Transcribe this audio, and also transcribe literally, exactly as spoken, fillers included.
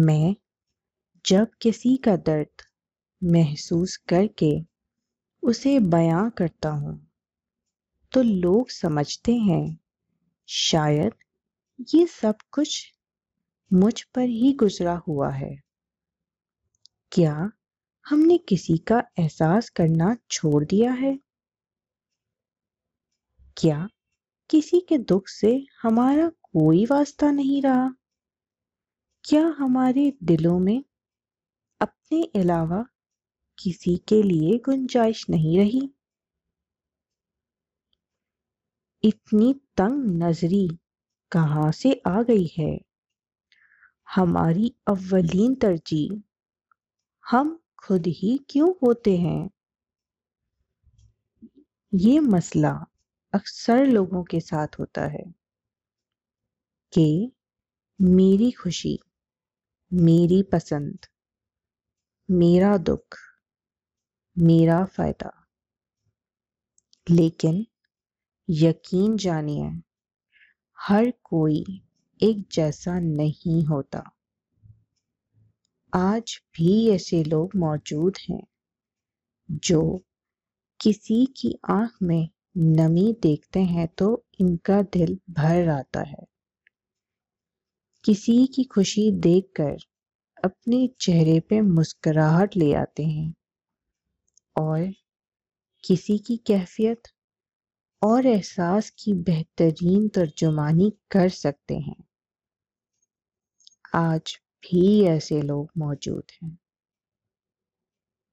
میں جب کسی کا درد محسوس کر کے اسے بیاں کرتا ہوں تو لوگ سمجھتے ہیں شاید یہ سب کچھ مجھ پر ہی گزرا ہوا ہے۔ کیا ہم نے کسی کا احساس کرنا چھوڑ دیا ہے؟ کیا کسی کے دکھ سے ہمارا کوئی واسطہ نہیں رہا؟ کیا ہمارے دلوں میں اپنے علاوہ کسی کے لیے گنجائش نہیں رہی؟ اتنی تنگ نظری کہاں سے آ گئی ہے؟ ہماری اولین ترجیح ہم خود ہی کیوں ہوتے ہیں؟ یہ مسئلہ اکثر لوگوں کے ساتھ ہوتا ہے کہ میری خوشی، میری پسند، میرا دکھ، میرا فائدہ۔ لیکن یقین جانیے ہر کوئی ایک جیسا نہیں ہوتا۔ آج بھی ایسے لوگ موجود ہیں جو کسی کی آنکھ میں نمی دیکھتے ہیں تو ان کا دل بھر آتا ہے، کسی کی خوشی دیکھ کر اپنے چہرے پہ مسکراہٹ لے آتے ہیں، اور کسی کی کیفیت اور احساس کی بہترین ترجمانی کر سکتے ہیں۔ آج بھی ایسے لوگ موجود ہیں۔